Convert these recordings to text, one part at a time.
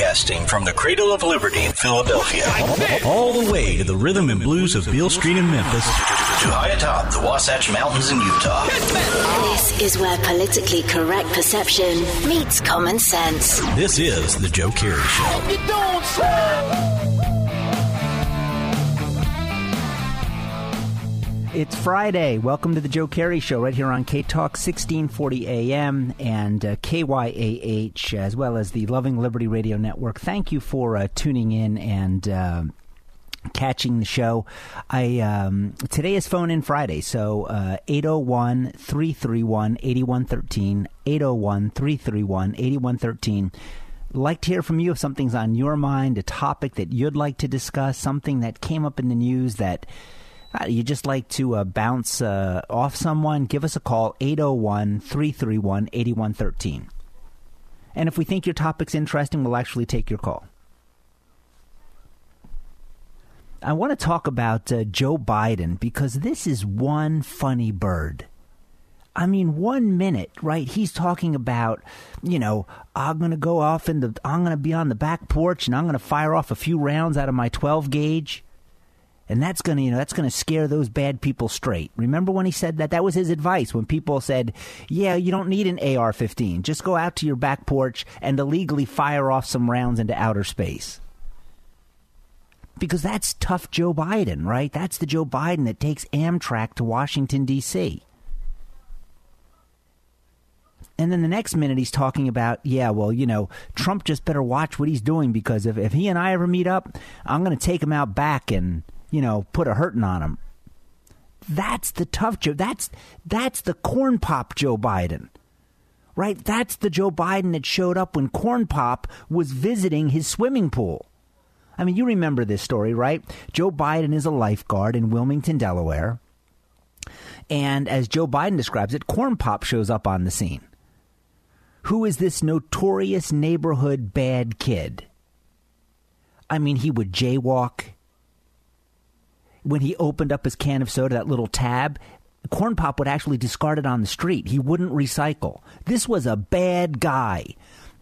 Broadcasting from the cradle of liberty in Philadelphia, all the way to the rhythm and blues of Beale Street in Memphis, to high atop the Wasatch Mountains in Utah. This is where politically correct perception meets common sense. This is The Joe Carey Show. It's Friday. Welcome to The Joe Carey Show right here on K Talk 1640 AM and KYAH, as well as the Loving Liberty Radio Network. Thank you for tuning in and catching the show. Today is phone in Friday, so 801-331-8113, 801-331-8113. Like to hear from you if something's on your mind, a topic that you'd like to discuss, something that came up in the news that you just like to bounce off someone. Give us a call, 801-331-8113. And if we think your topic's interesting, we'll actually take your call. I want to talk about Joe Biden, because this is one funny bird. I mean, 1 minute, right? He's talking about, you know, I'm going to be on the back porch and I'm going to fire off a few rounds out of my 12 gauge. And that's going to, you know, that's going to scare those bad people straight. Remember when he said that? That was his advice when people said, yeah, you don't need an AR-15. Just go out to your back porch and illegally fire off some rounds into outer space. Because that's tough Joe Biden, right? That's the Joe Biden that takes Amtrak to Washington, D.C. And then the next minute he's talking about, yeah, well, you know, Trump just better watch what he's doing, because if he and I ever meet up, I'm going to take him out back and, you know, put a hurting on him. That's the tough Joe. That's the Corn Pop Joe Biden, right? That's the Joe Biden that showed up when Corn Pop was visiting his swimming pool. I mean, you remember this story, right? Joe Biden is a lifeguard in Wilmington, Delaware. And as Joe Biden describes it, Corn Pop shows up on the scene. Who is this notorious neighborhood bad kid? I mean, he would jaywalk. When he opened up his can of soda, that little tab, Corn Pop would actually discard it on the street. He wouldn't recycle. This was a bad guy.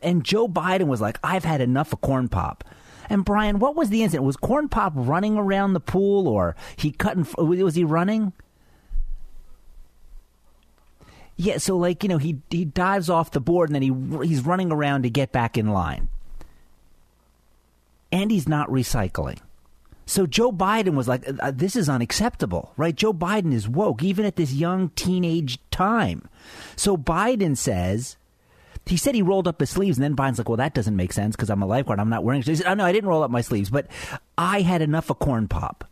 And Joe Biden was like, I've had enough of Corn Pop. And Brian, what was the incident? Was Corn Pop running around the pool, or was he running? Yeah, so like, you know, he dives off the board and then he's running around to get back in line. And he's not recycling. So Joe Biden was like, this is unacceptable, right? Joe Biden is woke, even at this young teenage time. So Biden says... He said he rolled up his sleeves, and then Biden's like, well, that doesn't make sense because I'm a lifeguard. I'm not wearing it. He said, oh, no, I didn't roll up my sleeves, but I had enough of Corn Pop.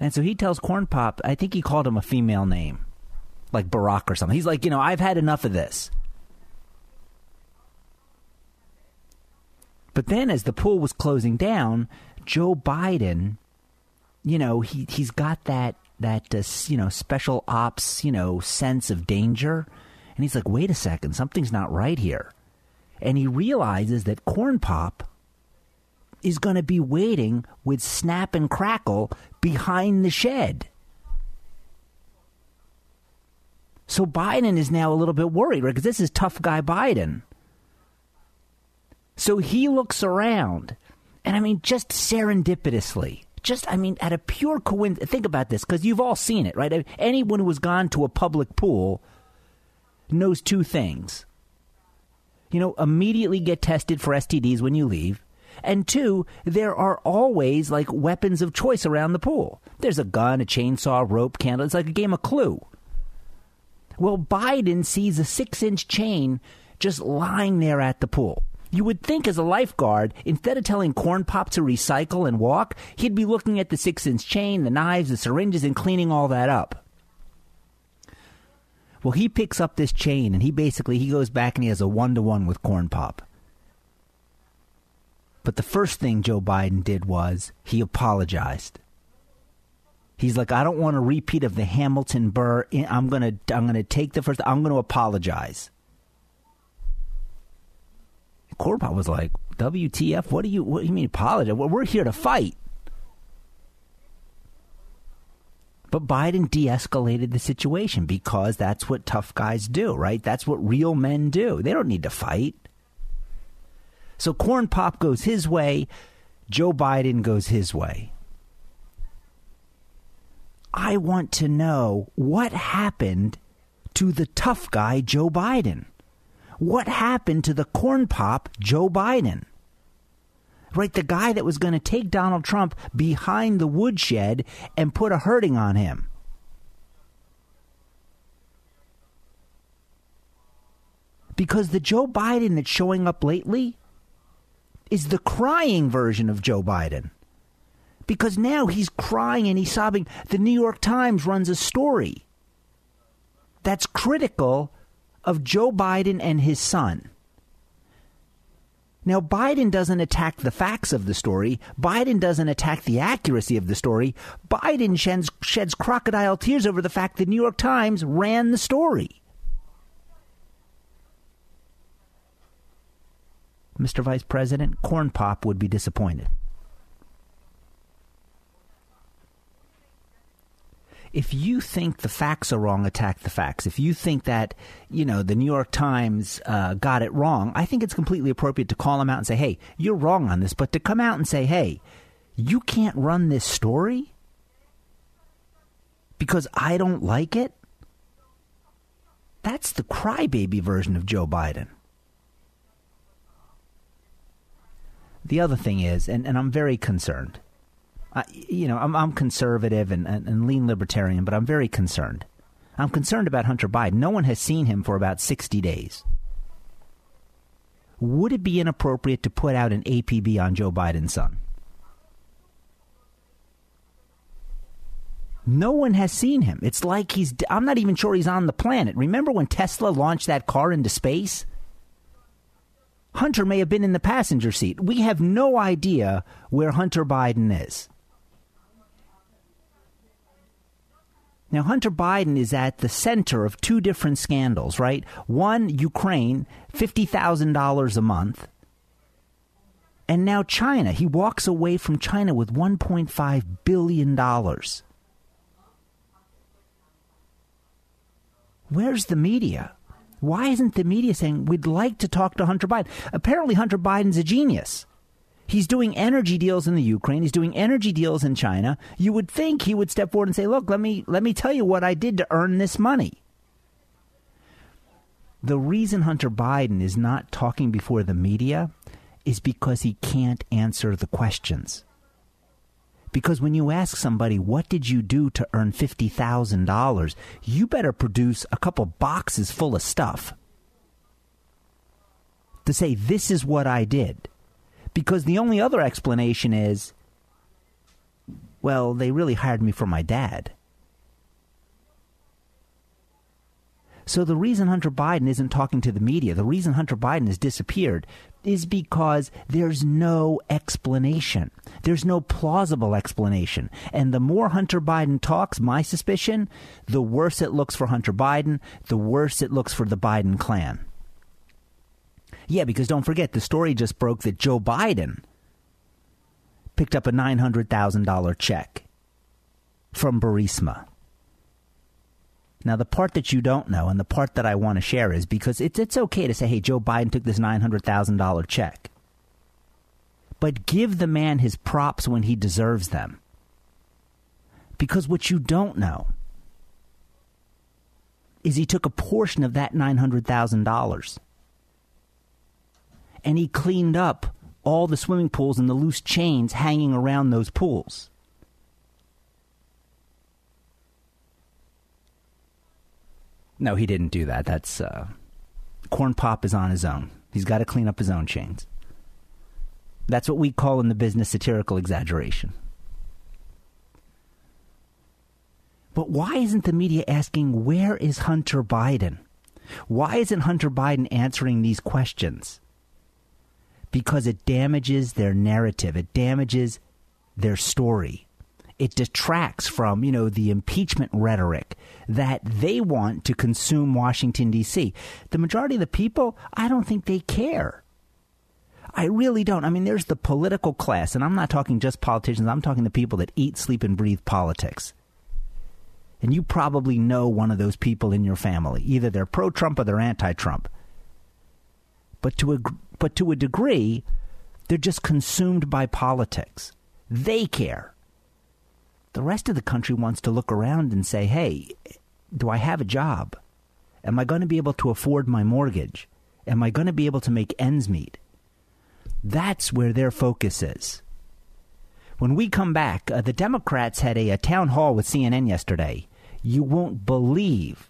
And so he tells Corn Pop, I think he called him a female name, like Barack or something. He's like, you know, I've had enough of this. But then as the pool was closing down, Joe Biden, you know, he's got that you know, special ops, you know, sense of danger. And he's like, wait a second, something's not right here. And he realizes that Corn Pop is going to be waiting with Snap and Crackle behind the shed. So Biden is now a little bit worried, right? Because this is tough guy Biden. So he looks around. And I mean, just serendipitously. Just, I mean, at a pure coincidence. Think about this, because you've all seen it, right? Anyone who has gone to a public pool knows two things. You know, immediately get tested for STDs when you leave. And two, there are always like weapons of choice around the pool. There's a gun, a chainsaw, rope, candle. It's like a game of Clue. Well, Biden sees a 6-inch chain just lying there at the pool. You would think as a lifeguard, instead of telling Corn Pop to recycle and walk, he'd be looking at the 6-inch chain, the knives, the syringes, and cleaning all that up. Well, he picks up this chain and he goes back and he has a 1-to-1 with Corn Pop. But the first thing Joe Biden did was he apologized. He's like, I don't want a repeat of the Hamilton Burr. I'm going to take the first. I'm going to apologize. Corn Pop was like, WTF? What do you mean apologize? We're here to fight. But Biden de-escalated the situation, because that's what tough guys do, right? That's what real men do. They don't need to fight. So Corn Pop goes his way. Joe Biden goes his way. I want to know what happened to the tough guy, Joe Biden. What happened to the Corn Pop, Joe Biden? Right, the guy that was going to take Donald Trump behind the woodshed and put a hurting on him. Because the Joe Biden that's showing up lately is the crying version of Joe Biden. Because now he's crying and he's sobbing. The New York Times runs a story that's critical of Joe Biden and his son. Now, Biden doesn't attack the facts of the story. Biden doesn't attack the accuracy of the story. Biden sheds crocodile tears over the fact the New York Times ran the story. Mr. Vice President, Corn Pop would be disappointed. If you think the facts are wrong, attack the facts. If you think that, you know, the New York Times got it wrong, I think it's completely appropriate to call them out and say, hey, you're wrong on this. But to come out and say, hey, you can't run this story because I don't like it. That's the crybaby version of Joe Biden. The other thing is, and I'm very concerned. I'm conservative and lean libertarian, but I'm very concerned. I'm concerned about Hunter Biden. No one has seen him for about 60 days. Would it be inappropriate to put out an APB on Joe Biden's son? No one has seen him. It's like I'm not even sure he's on the planet. Remember when Tesla launched that car into space? Hunter may have been in the passenger seat. We have no idea where Hunter Biden is. Now, Hunter Biden is at the center of two different scandals, right? One, Ukraine, $50,000 a month. And now China. He walks away from China with $1.5 billion. Where's the media? Why isn't the media saying we'd like to talk to Hunter Biden? Apparently, Hunter Biden's a genius. He's doing energy deals in the Ukraine. He's doing energy deals in China. You would think he would step forward and say, look, let me tell you what I did to earn this money. The reason Hunter Biden is not talking before the media is because he can't answer the questions. Because when you ask somebody, what did you do to earn $50,000, you better produce a couple boxes full of stuff to say, this is what I did. Because the only other explanation is, well, they really hired me for my dad. So the reason Hunter Biden isn't talking to the media, the reason Hunter Biden has disappeared is because there's no explanation. There's no plausible explanation. And the more Hunter Biden talks, my suspicion, the worse it looks for Hunter Biden, the worse it looks for the Biden clan. Yeah, because don't forget, the story just broke that Joe Biden picked up a $900,000 check from Burisma. Now, the part that you don't know and the part that I want to share is because it's okay to say, hey, Joe Biden took this $900,000 check. But give the man his props when he deserves them. Because what you don't know is he took a portion of that $900,000 and he cleaned up all the swimming pools and the loose chains hanging around those pools. No, he didn't do that. That's Corn Pop is on his own. He's got to clean up his own chains. That's what we call in the business satirical exaggeration. But why isn't the media asking, where is Hunter Biden? Why isn't Hunter Biden answering these questions? Because it damages their narrative. It damages their story. It detracts from, you know, the impeachment rhetoric that they want to consume Washington, D.C. The majority of the people, I don't think they care. I really don't. I mean, there's the political class, and I'm not talking just politicians. I'm talking the people that eat, sleep, and breathe politics. And you probably know one of those people in your family. Either they're pro-Trump or they're anti-Trump. but to a degree, they're just consumed by politics. They care. The rest of the country wants to look around and say, hey, do I have a job? Am I going to be able to afford my mortgage? Am I going to be able to make ends meet? That's where their focus is. When we come back, the Democrats had a town hall with CNN yesterday. You won't believe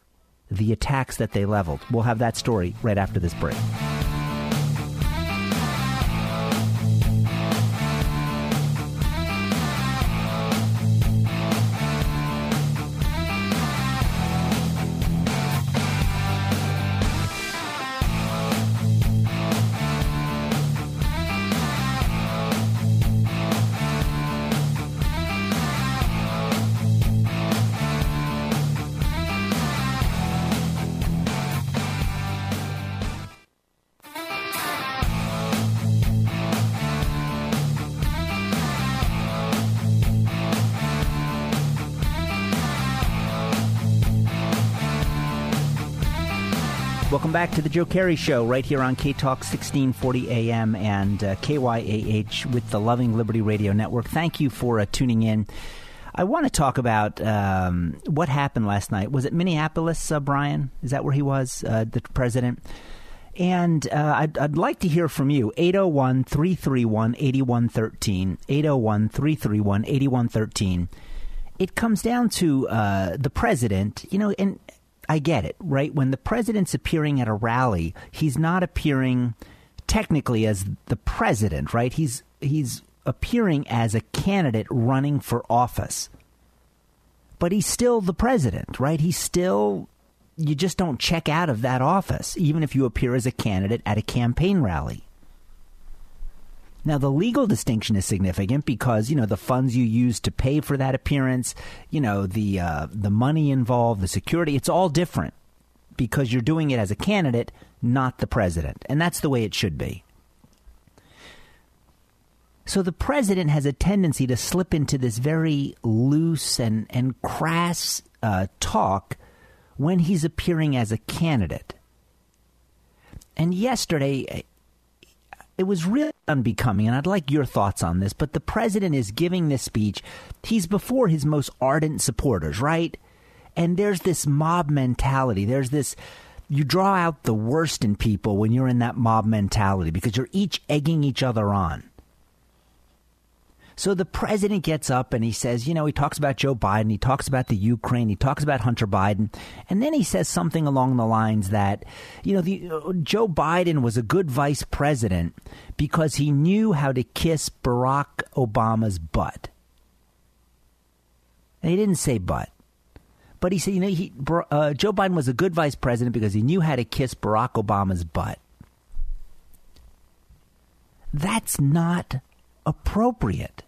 the attacks that they leveled. We'll have that story right after this break. Welcome back to the Joe Carey Show right here on K Talk 1640 AM and KYAH with the Loving Liberty Radio Network. Thank you for tuning in. I want to talk about what happened last night. Was it Minneapolis, Brian? Is that where he was, the president? And I'd like to hear from you. 801-331-8113. 801-331-8113. It comes down to the president, you know, and I get it, right? When the president's appearing at a rally, he's not appearing technically as the president, right? He's appearing as a candidate running for office. But he's still the president, right? He's still, you just don't check out of that office, even if you appear as a candidate at a campaign rally. Now, the legal distinction is significant because, you know, the funds you use to pay for that appearance, you know, the money involved, the security, it's all different because you're doing it as a candidate, not the president. And that's the way it should be. So the president has a tendency to slip into this very loose and crass talk when he's appearing as a candidate. And yesterday, it was really unbecoming, and I'd like your thoughts on this, but the president is giving this speech. He's before his most ardent supporters, right? And there's this mob mentality. There's this, you draw out the worst in people when you're in that mob mentality because you're each egging each other on. So the president gets up and he says, you know, he talks about Joe Biden, he talks about the Ukraine, he talks about Hunter Biden, and then he says something along the lines that, you know, Joe Biden was a good vice president because he knew how to kiss Barack Obama's butt. And he didn't say butt, but he said, you know, Joe Biden was a good vice president because he knew how to kiss Barack Obama's butt. That's not appropriate.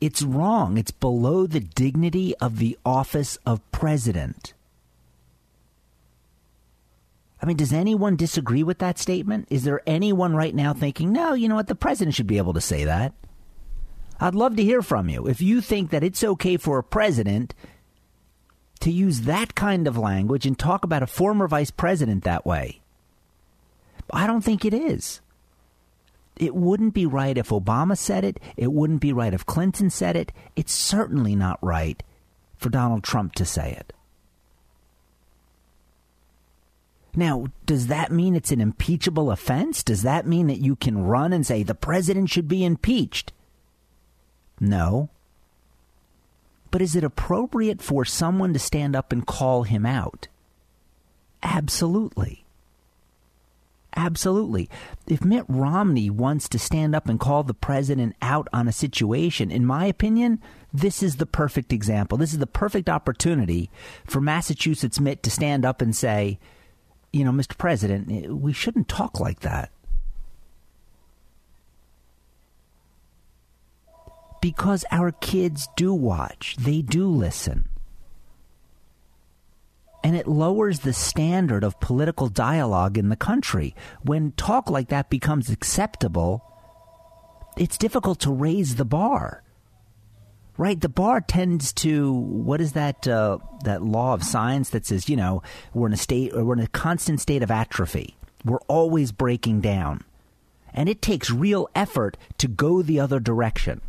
It's wrong. It's below the dignity of the office of president. I mean, does anyone disagree with that statement? Is there anyone right now thinking, no, you know what, the president should be able to say that? I'd love to hear from you. If you think that it's okay for a president to use that kind of language and talk about a former vice president that way, I don't think it is. It wouldn't be right if Obama said it. It wouldn't be right if Clinton said it. It's certainly not right for Donald Trump to say it. Now, does that mean it's an impeachable offense? Does that mean that you can run and say the president should be impeached? No. But is it appropriate for someone to stand up and call him out? Absolutely. Absolutely. If Mitt Romney wants to stand up and call the president out on a situation, in my opinion, this is the perfect example. This is the perfect opportunity for Massachusetts Mitt to stand up and say, you know, Mr. President, we shouldn't talk like that. Because our kids do watch. They do listen. And it lowers the standard of political dialogue in the country. When talk like that becomes acceptable, it's difficult to raise the bar, right? The bar tends to, what is that that law of science that says, you know, we're in a constant state of atrophy. we're always breaking down. And it takes real effort to go the other direction.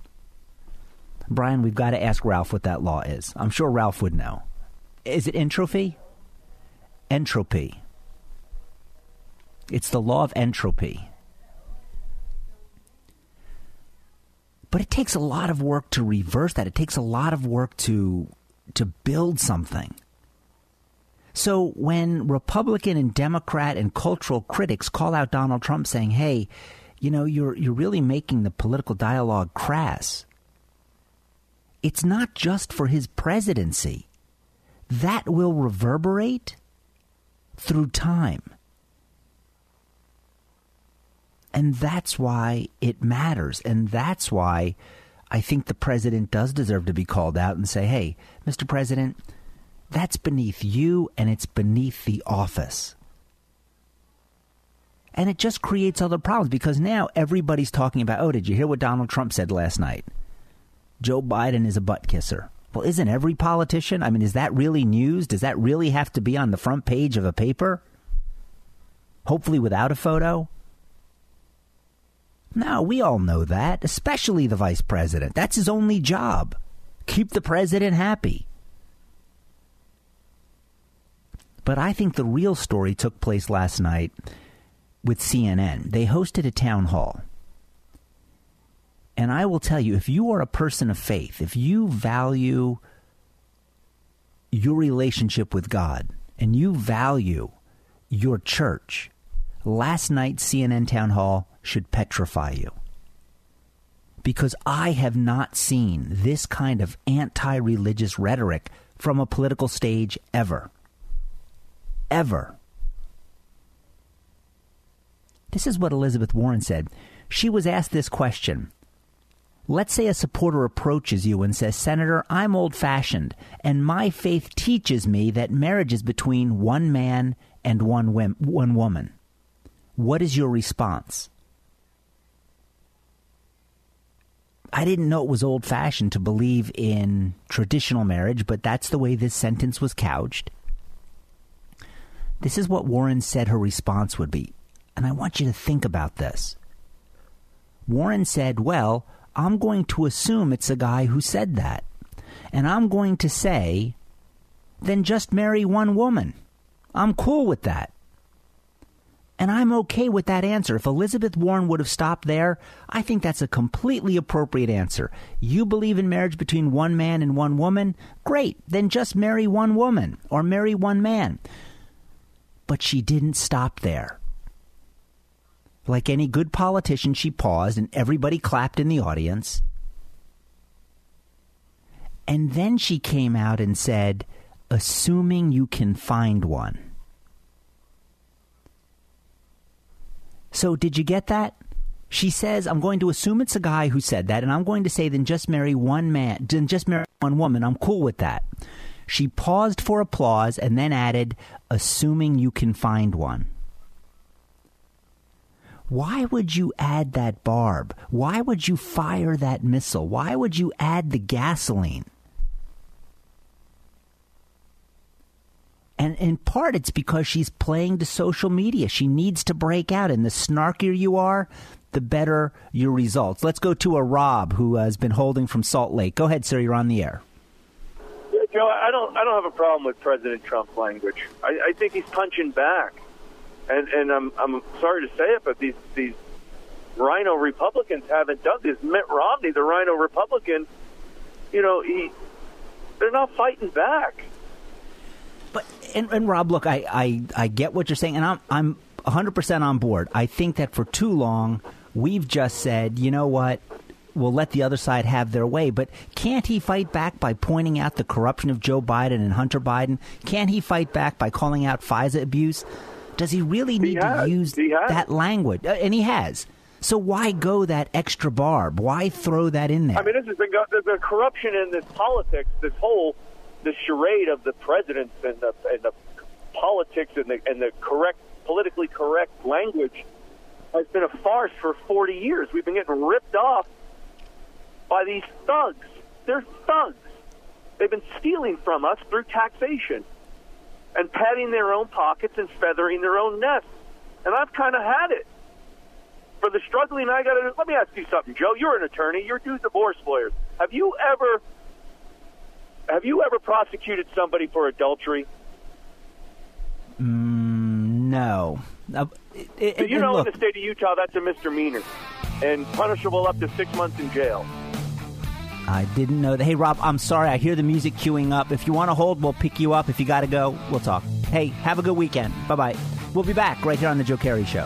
Brian, we've got to ask Ralph what that law is. I'm sure Ralph would know. Is it entropy? Entropy. It's the law of entropy. But it takes a lot of work to reverse that. It takes a lot of work to build something. So when Republican and Democrat and cultural critics call out Donald Trump saying, hey, you know, you're really making the political dialogue crass, it's not just for his presidency. That will reverberate through time. And that's why it matters. And that's why I think the president does deserve to be called out and say, hey, Mr. President, that's beneath you and it's beneath the office. And it just creates other problems because now everybody's talking about, oh, did you hear what Donald Trump said last night? Joe Biden is a butt kisser. Well, isn't every politician? I mean, is that really news? Does that really have to be on the front page of a paper? Hopefully without a photo? No, we all know that, especially the vice president. That's his only job. Keep the president happy. But I think the real story took place last night with CNN. They hosted a town hall. And I will tell you, if you are a person of faith, if you value your relationship with God and you value your church, last night's CNN town hall should petrify you. Because I have not seen this kind of anti-religious rhetoric from a political stage ever. Ever. This is what Elizabeth Warren said. She was asked this question. Let's say a supporter approaches you and says, Senator, I'm old-fashioned, and my faith teaches me that marriage is between one man and one woman. What is your response? I didn't know it was old-fashioned to believe in traditional marriage, but that's the way this sentence was couched. This is what Warren said her response would be, and I want you to think about this. Warren said, well, I'm going to assume it's a guy who said that. And I'm going to say, then just marry one woman. I'm cool with that. And I'm okay with that answer. If Elizabeth Warren would have stopped there, I think that's a completely appropriate answer. You believe in marriage between one man and one woman? Great. Then just marry one woman or marry one man. But she didn't stop there. Like any good politician, she paused and everybody clapped in the audience. And then she came out and said, assuming you can find one. So did you get that? She says, I'm going to assume it's a guy who said that, and I'm going to say, then just marry one man, then just marry one woman. I'm cool with that. She paused for applause and then added, assuming you can find one. Why would you add that barb? Why would you fire that missile? Why would you add the gasoline? And in part, it's because she's playing to social media. She needs to break out. And the snarkier you are, the better your results. Let's go to a Rob who has been holding from Salt Lake. Go ahead, sir. You're on the air. Yeah, Joe, I don't have a problem with President Trump's language. I think he's punching back. And I'm sorry to say it, but these rhino Republicans haven't done this. Mitt Romney, the rhino Republican, you know, they're not fighting back. But and Rob, look, I get what you're saying, and I'm 100% on board. I think that for too long we've just said, you know what, we'll let the other side have their way. But can't he fight back by pointing out the corruption of Joe Biden and Hunter Biden? Can't he fight back by calling out FISA abuse? Does he really need to use that language? And he has. So why go that extra barb? Why throw that in there? I mean, this is the corruption in this politics, this charade of the presidents and the politics and the correct, politically correct language has been a farce for 40 years. We've been getting ripped off by these thugs. They're thugs. They've been stealing from us through taxation. And patting their own pockets and feathering their own nests. And I've kind of had it. For the struggling, I got to... Let me ask you something, Joe. You're an attorney. You're two divorce lawyers. Have you ever prosecuted somebody for adultery? No. Look, in the state of Utah, that's a misdemeanor and punishable up to 6 months in jail. I didn't know that. Hey, Rob, I'm sorry. I hear the music queuing up. If you want to hold, we'll pick you up. If you got to go, we'll talk. Hey, have a good weekend. Bye-bye. We'll be back right here on The Joe Carey Show.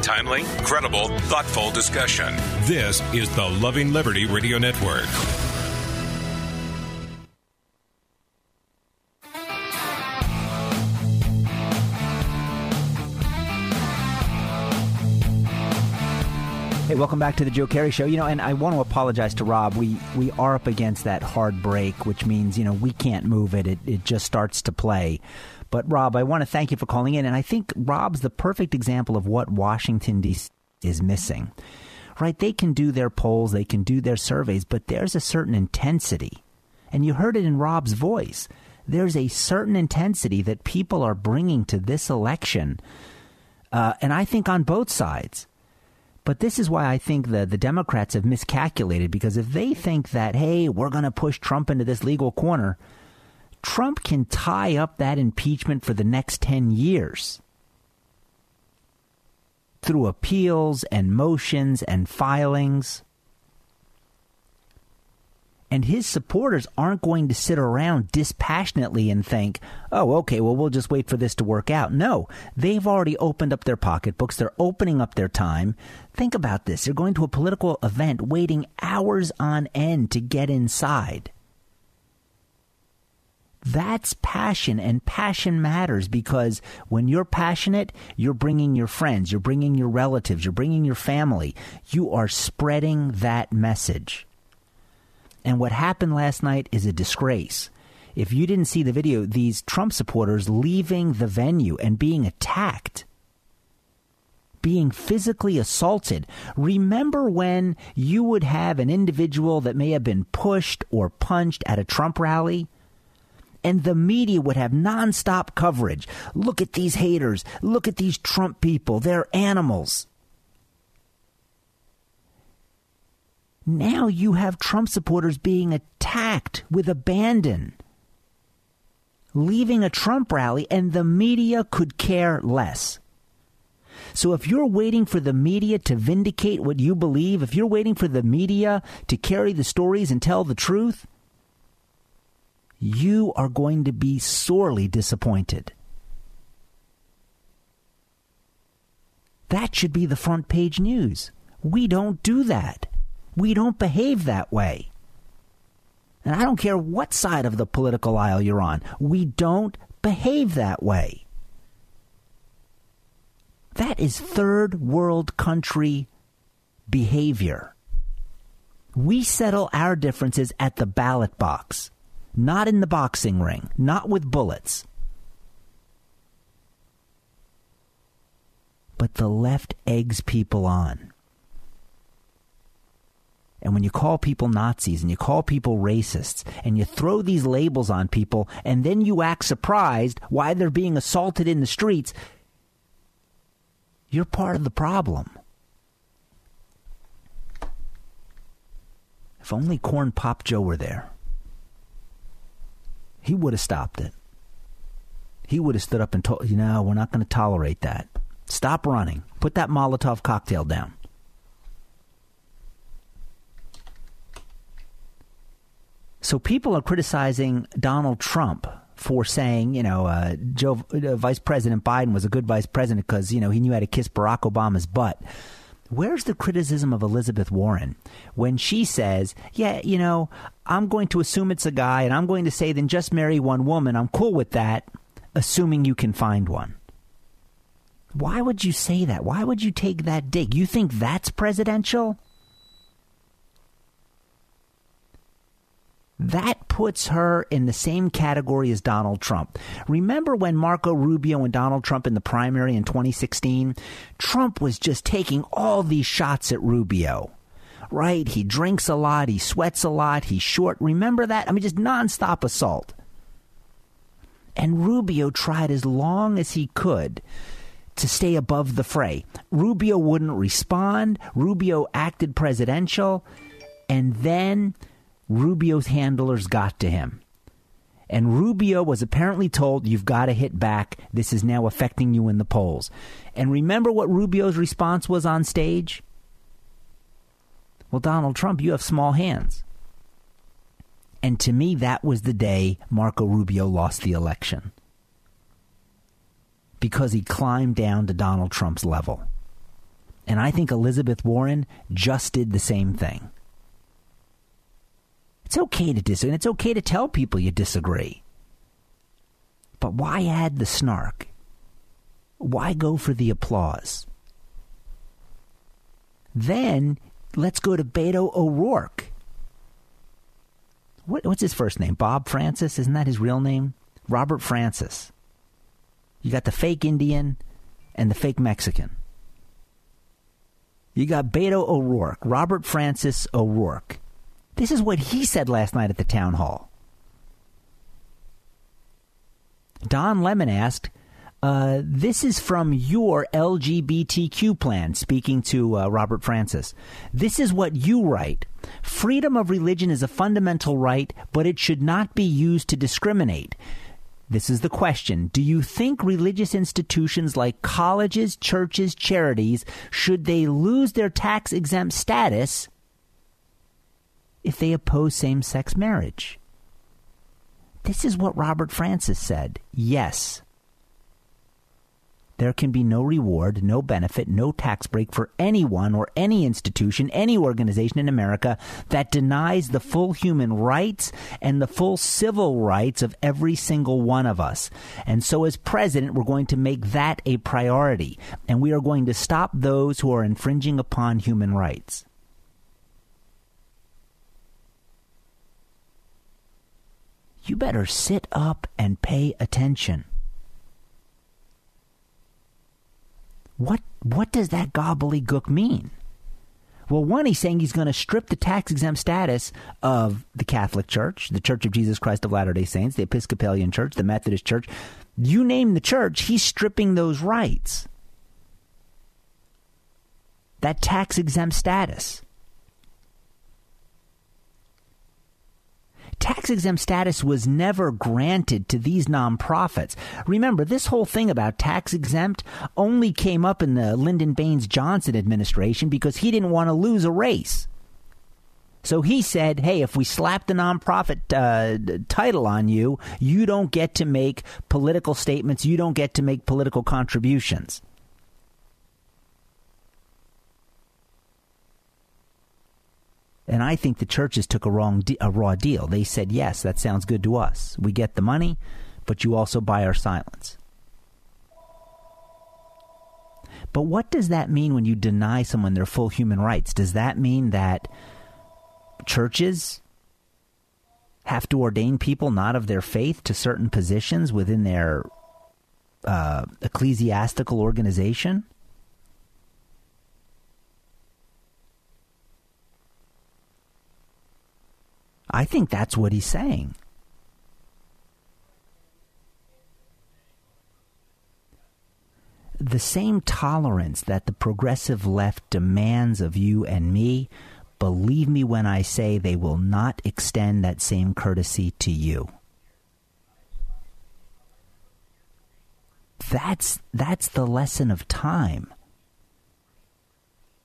Timely, credible, thoughtful discussion. This is the Loving Liberty Radio Network. Hey, welcome back to the Joe Carey Show. You know, and I want to apologize to Rob. We are up against that hard break, which means, you know, we can't move it. It just starts to play. But, Rob, I want to thank you for calling in. And I think Rob's the perfect example of what Washington, D.C. is missing. Right? They can do their polls. They can do their surveys. But there's a certain intensity. And you heard it in Rob's voice. There's a certain intensity that people are bringing to this election. And I think on both sides. But this is why I think the Democrats have miscalculated. Because if they think that, hey, we're going to push Trump into this legal corner, Trump can tie up that impeachment for the next 10 years through appeals and motions and filings. And his supporters aren't going to sit around dispassionately and think, oh, okay, well, we'll just wait for this to work out. No, they've already opened up their pocketbooks. They're opening up their time. Think about this. They're going to a political event, waiting hours on end to get inside. That's passion, and passion matters, because when you're passionate, you're bringing your friends, you're bringing your relatives, you're bringing your family. You are spreading that message. And what happened last night is a disgrace. If you didn't see the video, these Trump supporters leaving the venue and being attacked, being physically assaulted. Remember when you would have an individual that may have been pushed or punched at a Trump rally? And the media would have nonstop coverage. Look at these haters. Look at these Trump people. They're animals. Now you have Trump supporters being attacked with abandon, leaving a Trump rally, and the media could care less. So if you're waiting for the media to vindicate what you believe, if you're waiting for the media to carry the stories and tell the truth, you are going to be sorely disappointed. That should be the front page news. We don't do that. We don't behave that way. And I don't care what side of the political aisle you're on. We don't behave that way. That is third world country behavior. We settle our differences at the ballot box. Not in the boxing ring, not with bullets. But the left eggs people on. And when you call people Nazis and you call people racists and you throw these labels on people and then you act surprised why they're being assaulted in the streets, you're part of the problem. If only Corn Pop Joe were there. He would have stopped it. He would have stood up and told, you know, we're not going to tolerate that. Stop running. Put that Molotov cocktail down. So people are criticizing Donald Trump for saying, you know, Vice President Biden was a good vice president because, you know, he knew how to kiss Barack Obama's butt. Where's the criticism of Elizabeth Warren when she says, yeah, you know, I'm going to assume it's a guy and I'm going to say then just marry one woman. I'm cool with that, assuming you can find one. Why would you say that? Why would you take that dig? You think that's presidential? That puts her in the same category as Donald Trump. Remember when Marco Rubio and Donald Trump in the primary in 2016? Trump was just taking all these shots at Rubio, right? He drinks a lot. He sweats a lot. He's short. Remember that? I mean, just nonstop assault. And Rubio tried as long as he could to stay above the fray. Rubio wouldn't respond. Rubio acted presidential. And then Rubio's handlers got to him. And Rubio was apparently told, you've got to hit back. This is now affecting you in the polls. And remember what Rubio's response was on stage? Well, Donald Trump, you have small hands. And to me, that was the day Marco Rubio lost the election, because he climbed down to Donald Trump's level. And I think Elizabeth Warren just did the same thing. It's okay to disagree, and it's okay to tell people you disagree. But why add the snark? Why go for the applause? Then let's go to Beto O'Rourke. What's his first name? Bob Francis? Isn't that his real name? Robert Francis. You got the fake Indian and the fake Mexican. You got Beto O'Rourke, Robert Francis O'Rourke. This is what he said last night at the town hall. Don Lemon asked, this is from your LGBTQ plan, speaking to Robert Francis. This is what you write. Freedom of religion is a fundamental right, but it should not be used to discriminate. This is the question. Do you think religious institutions like colleges, churches, charities, should they lose their tax-exempt status if they oppose same-sex marriage? This is what Robert Francis said. Yes. There can be no reward, no benefit, no tax break for anyone or any institution, any organization in America that denies the full human rights and the full civil rights of every single one of us. And so as president, we're going to make that a priority. And we are going to stop those who are infringing upon human rights. You better sit up and pay attention. What does that gobbledygook mean? Well, one, he's saying he's going to strip the tax-exempt status of the Catholic Church, the Church of Jesus Christ of Latter-day Saints, the Episcopalian Church, the Methodist Church. You name the church, he's stripping those rights. That tax-exempt status. Tax-exempt status was never granted to these nonprofits. Remember, this whole thing about tax-exempt only came up in the Lyndon Baines Johnson administration because he didn't want to lose a race. So he said, hey, if we slap the nonprofit title on you, you don't get to make political statements. You don't get to make political contributions. And I think the churches took a raw deal. They said, yes, that sounds good to us. We get the money, but you also buy our silence. But what does that mean when you deny someone their full human rights? Does that mean that churches have to ordain people not of their faith to certain positions within their ecclesiastical organization? I think that's what he's saying. The same tolerance that the progressive left demands of you and me, believe me when I say they will not extend that same courtesy to you. That's the lesson of time.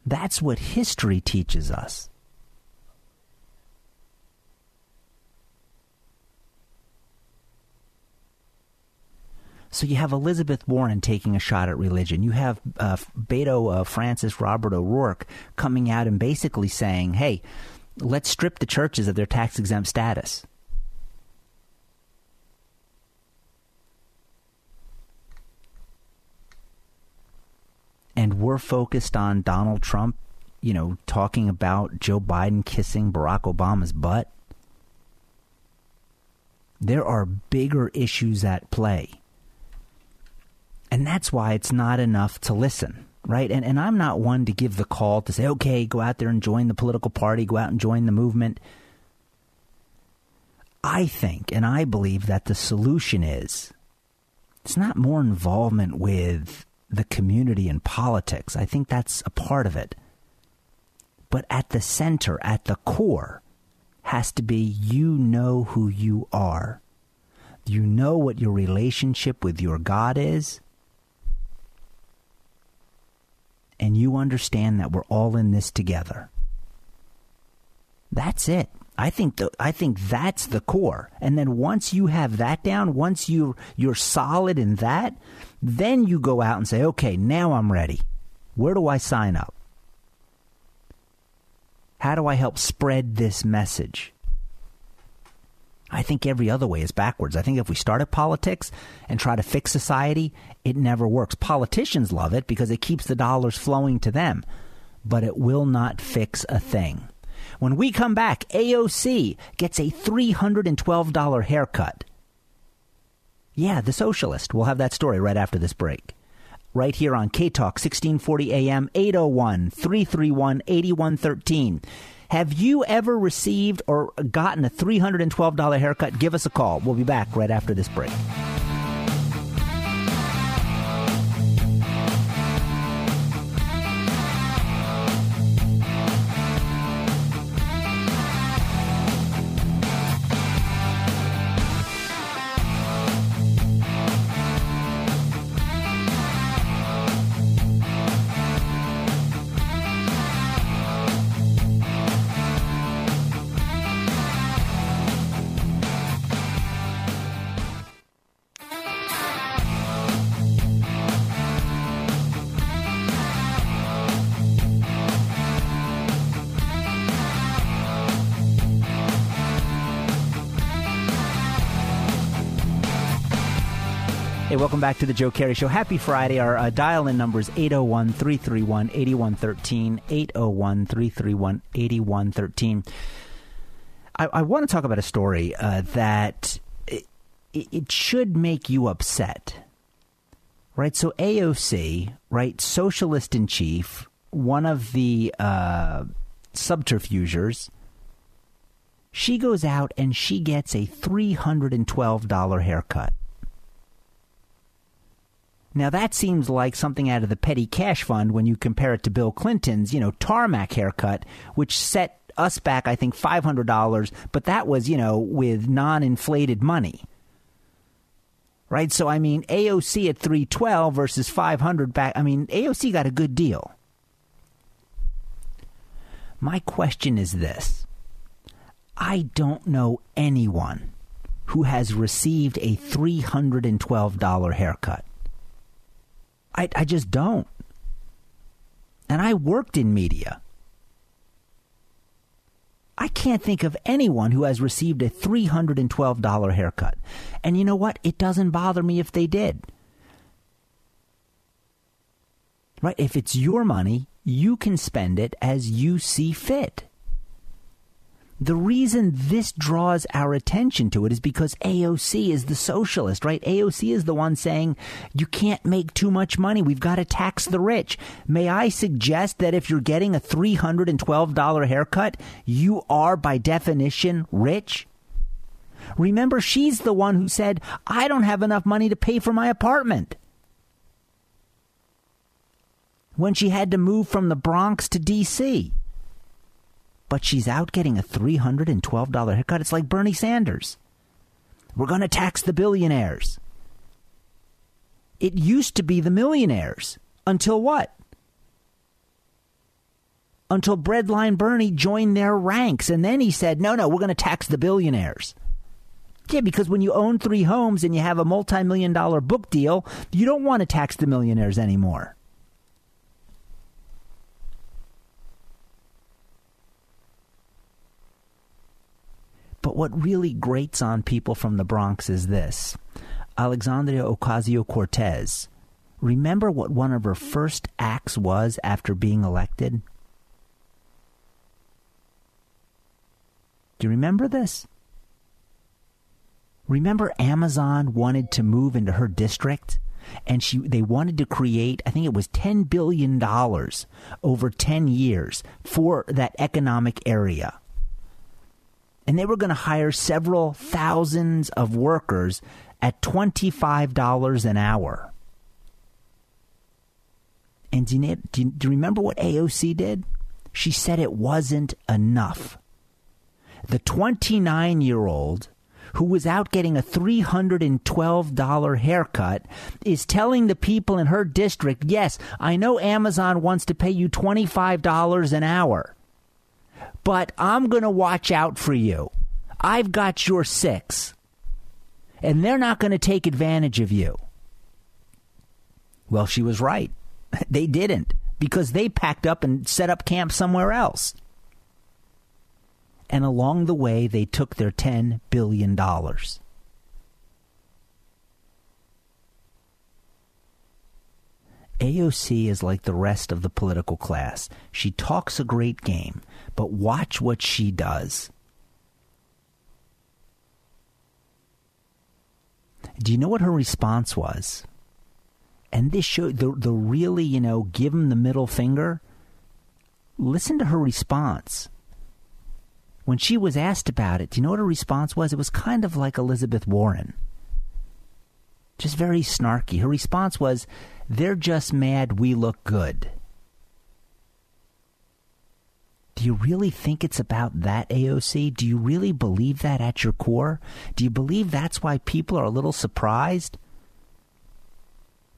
That's what history teaches us. So you have Elizabeth Warren taking a shot at religion. You have Beto Francis, Robert O'Rourke coming out and basically saying, hey, let's strip the churches of their tax-exempt status. And we're focused on Donald Trump, talking about Joe Biden kissing Barack Obama's butt. There are bigger issues at play. And that's why it's not enough to listen, right? And I'm not one to give the call to say, okay, go out there and join the political party, go out and join the movement. I think and I believe that the solution is, it's not more involvement with the community and politics. I think that's a part of it. But at the center, at the core, has to be you know who you are. You know what your relationship with your God is. And you understand that we're all in this together. That's it. I think that's the core. And then once you have that down, once you're solid in that, then you go out and say, okay, now I'm ready. Where do I sign up? How do I help spread this message? I think every other way is backwards. I think if we start at politics and try to fix society, it never works. Politicians love it because it keeps the dollars flowing to them, but it will not fix a thing. When we come back, AOC gets a $312 haircut. Yeah, the socialist. We'll have that story right after this break. Right here on K Talk, 1640 AM, 801-331-8113. Have you ever received or gotten a $312 haircut? Give us a call. We'll be back right after this break. Hey, welcome back to the Joe Carey Show. Happy Friday. Our dial-in number is 801-331-8113, 801-331-8113. I want to talk about a story that it should make you upset, right? So AOC, right, socialist in chief, one of the subterfugers, she goes out and she gets a $312 haircut. Now, that seems like something out of the petty cash fund when you compare it to Bill Clinton's, tarmac haircut, which set us back, I think, $500. But that was, with non-inflated money. Right. So, I mean, AOC at $312 versus $500 back. I mean, AOC got a good deal. My question is this. I don't know anyone who has received a $312 haircut. I just don't. And I worked in media. I can't think of anyone who has received a $312 haircut. And you know what? It doesn't bother me if they did. Right? If it's your money, you can spend it as you see fit. The reason this draws our attention to it is because AOC is the socialist, right? AOC is the one saying you can't make too much money. We've got to tax the rich. May I suggest that if you're getting a $312 haircut, you are by definition rich? Remember, she's the one who said, I don't have enough money to pay for my apartment. When she had to move from the Bronx to D.C., but she's out getting a $312 haircut. It's like Bernie Sanders. We're going to tax the billionaires. It used to be the millionaires. Until what? Until Breadline Bernie joined their ranks. And then he said, no, we're going to tax the billionaires. Yeah, because when you own three homes and you have a multi-million-dollar book deal, you don't want to tax the millionaires anymore. But what really grates on people from the Bronx is this. Alexandria Ocasio-Cortez. Remember what one of her first acts was after being elected? Do you remember this? Remember Amazon wanted to move into her district? And they wanted to create, I think it was $10 billion over 10 years for that economic area. And they were going to hire several thousands of workers at $25 an hour. And do you remember what AOC did? She said it wasn't enough. The 29-year-old who was out getting a $312 haircut is telling the people in her district, yes, I know Amazon wants to pay you $25 an hour, but I'm going to watch out for you. I've got your six, and they're not going to take advantage of you. Well, she was right. They didn't, because they packed up and set up camp somewhere else. And along the way, they took their $10 billion. AOC is like the rest of the political class. She talks a great game, but watch what she does. Do you know what her response was? And this showed the really, give him the middle finger. Listen to her response. When she was asked about it, do you know what her response was? It was kind of like Elizabeth Warren. Just very snarky. Her response was, they're just mad we look good. Do you really think it's about that, AOC? Do you really believe that at your core? Do you believe that's why people are a little surprised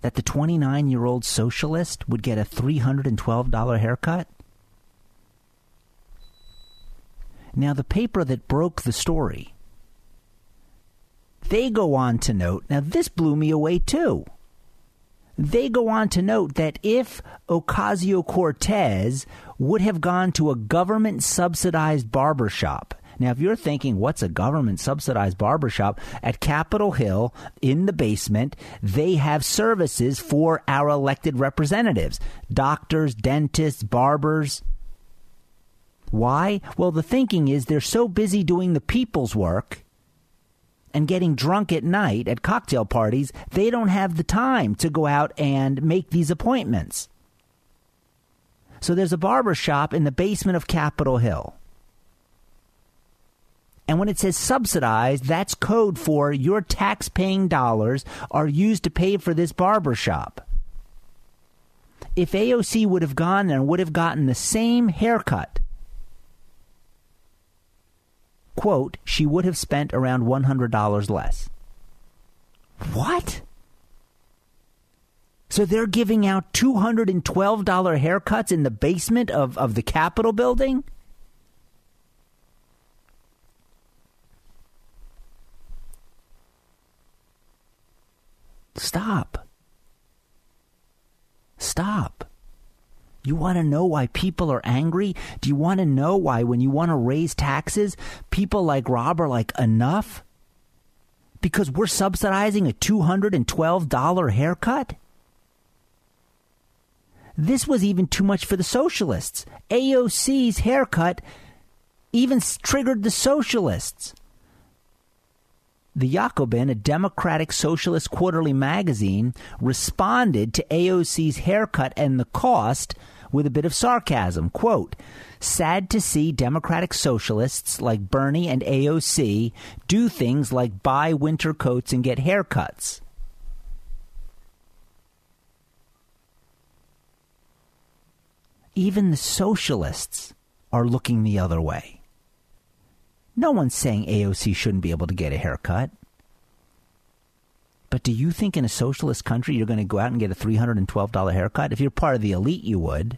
that the 29-year-old socialist would get a $312 haircut? Now, the paper that broke the story, they go on to note, now this blew me away too. They go on to note that if Ocasio-Cortez would have gone to a government-subsidized barbershop. Now, if you're thinking, what's a government-subsidized barbershop? At Capitol Hill, in the basement, they have services for our elected representatives. Doctors, dentists, barbers. Why? Well, the thinking is they're so busy doing the people's work and getting drunk at night at cocktail parties, they don't have the time to go out and make these appointments. So there's a barbershop in the basement of Capitol Hill. And when it says subsidized, that's code for your tax-paying dollars are used to pay for this barbershop. If AOC would have gone there and would have gotten the same haircut, quote, she would have spent around $100 less. What? So they're giving out $212 haircuts in the basement of the Capitol building? Stop. You want to know why people are angry? Do you want to know why when you want to raise taxes, people like Rob are like, enough? Because we're subsidizing a $212 haircut? This was even too much for the socialists. AOC's haircut even triggered the socialists. The Jacobin, a Democratic Socialist Quarterly magazine, responded to AOC's haircut and the cost with a bit of sarcasm. Quote, sad to see Democratic socialists like Bernie and AOC do things like buy winter coats and get haircuts. Even the socialists are looking the other way. No one's saying AOC shouldn't be able to get a haircut. But do you think in a socialist country you're going to go out and get a $312 haircut? If you're part of the elite, you would.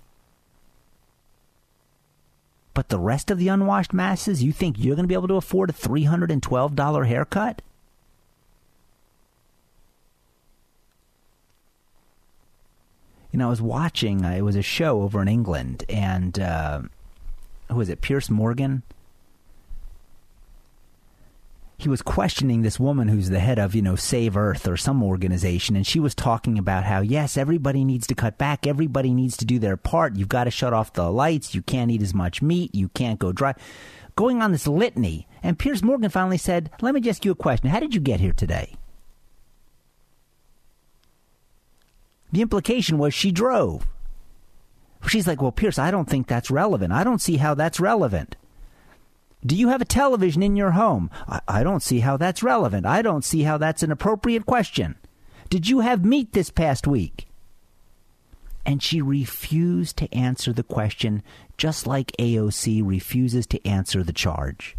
But the rest of the unwashed masses, you think you're going to be able to afford a $312 haircut? You know, I was watching, it was a show over in England, and who was it, Piers Morgan? He was questioning this woman who's the head of, Save Earth or some organization. And she was talking about how, yes, everybody needs to cut back. Everybody needs to do their part. You've got to shut off the lights. You can't eat as much meat. You can't go dry. going on this litany. And Piers Morgan finally said, let me ask you a question. How did you get here today? The implication was she drove. She's like, well, Pierce, I don't think that's relevant. I don't see how that's relevant. Do you have a television in your home? I don't see how that's relevant. I don't see how that's an appropriate question. Did you have meat this past week? And she refused to answer the question, just like AOC refuses to answer the charge.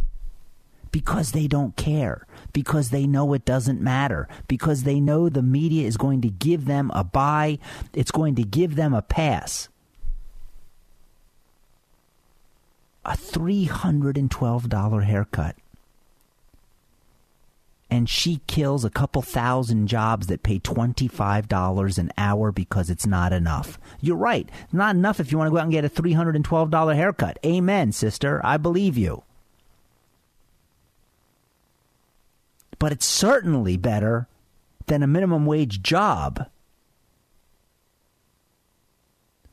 Because they don't care, because they know it doesn't matter, because they know the media is going to give them a buy, it's going to give them a pass. A $312 haircut. And she kills a couple thousand jobs that pay $25 an hour because it's not enough. You're right. It's not enough if you want to go out and get a $312 haircut. Amen, sister. I believe you. But it's certainly better than a minimum wage job.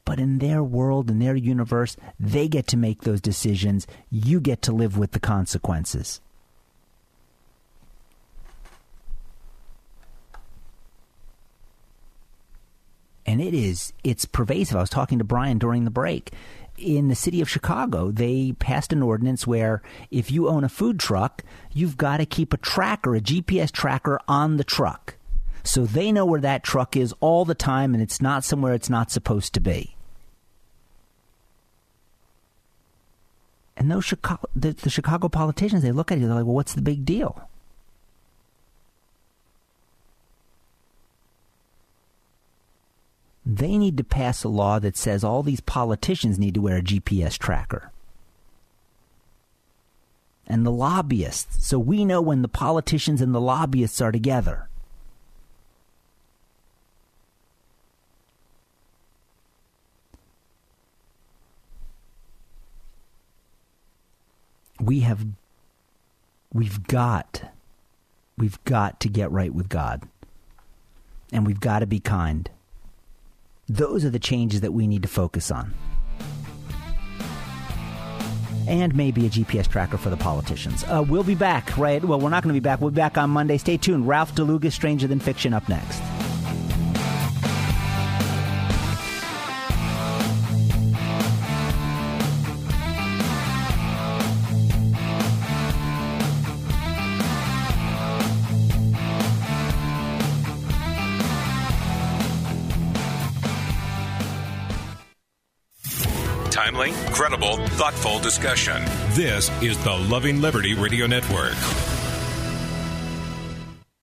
But in their world, in their universe, they get to make those decisions. You get to live with the consequences. And it's pervasive. I was talking to Brian during the break. In the city of Chicago, they passed an ordinance where if you own a food truck, you've got to keep a tracker, a GPS tracker on the truck. So they know where that truck is all the time, and it's not somewhere it's not supposed to be. And those the Chicago politicians, they look at you, they're like, well, what's the big deal? They need to pass a law that says all these politicians need to wear a GPS tracker. And the lobbyists. So we know when the politicians and the lobbyists are together. We've got to get right with God, and we've got to be kind. Those are the changes that we need to focus on. And maybe a GPS tracker for the politicians. We'll be back, right? Well, we're not going to be back. We'll be back on Monday. Stay tuned. Ralph DeLuga, Stranger Than Fiction, up next. Timely, credible, thoughtful discussion. This is the Loving Liberty Radio Network.